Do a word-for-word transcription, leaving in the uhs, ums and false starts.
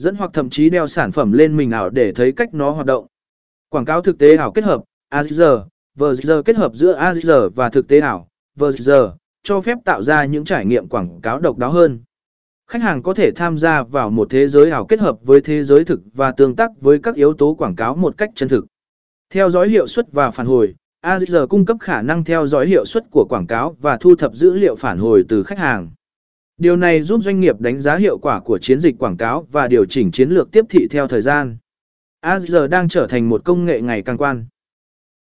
dẫn hoặc thậm chí đeo sản phẩm lên mình ảo để thấy cách nó hoạt động. Quảng cáo thực tế ảo kết hợp A R/V R kết hợp giữa A R và thực tế ảo V R cho phép tạo ra những trải nghiệm quảng cáo độc đáo hơn. Khách hàng có thể tham gia vào một thế giới ảo kết hợp với thế giới thực và tương tác với các yếu tố quảng cáo một cách chân thực. Theo dõi hiệu suất và phản hồi, A R cung cấp khả năng theo dõi hiệu suất của quảng cáo và thu thập dữ liệu phản hồi từ khách hàng. Điều này giúp doanh nghiệp đánh giá hiệu quả của chiến dịch quảng cáo và điều chỉnh chiến lược tiếp thị theo thời gian. A R đang trở thành một công nghệ ngày càng quan trọng.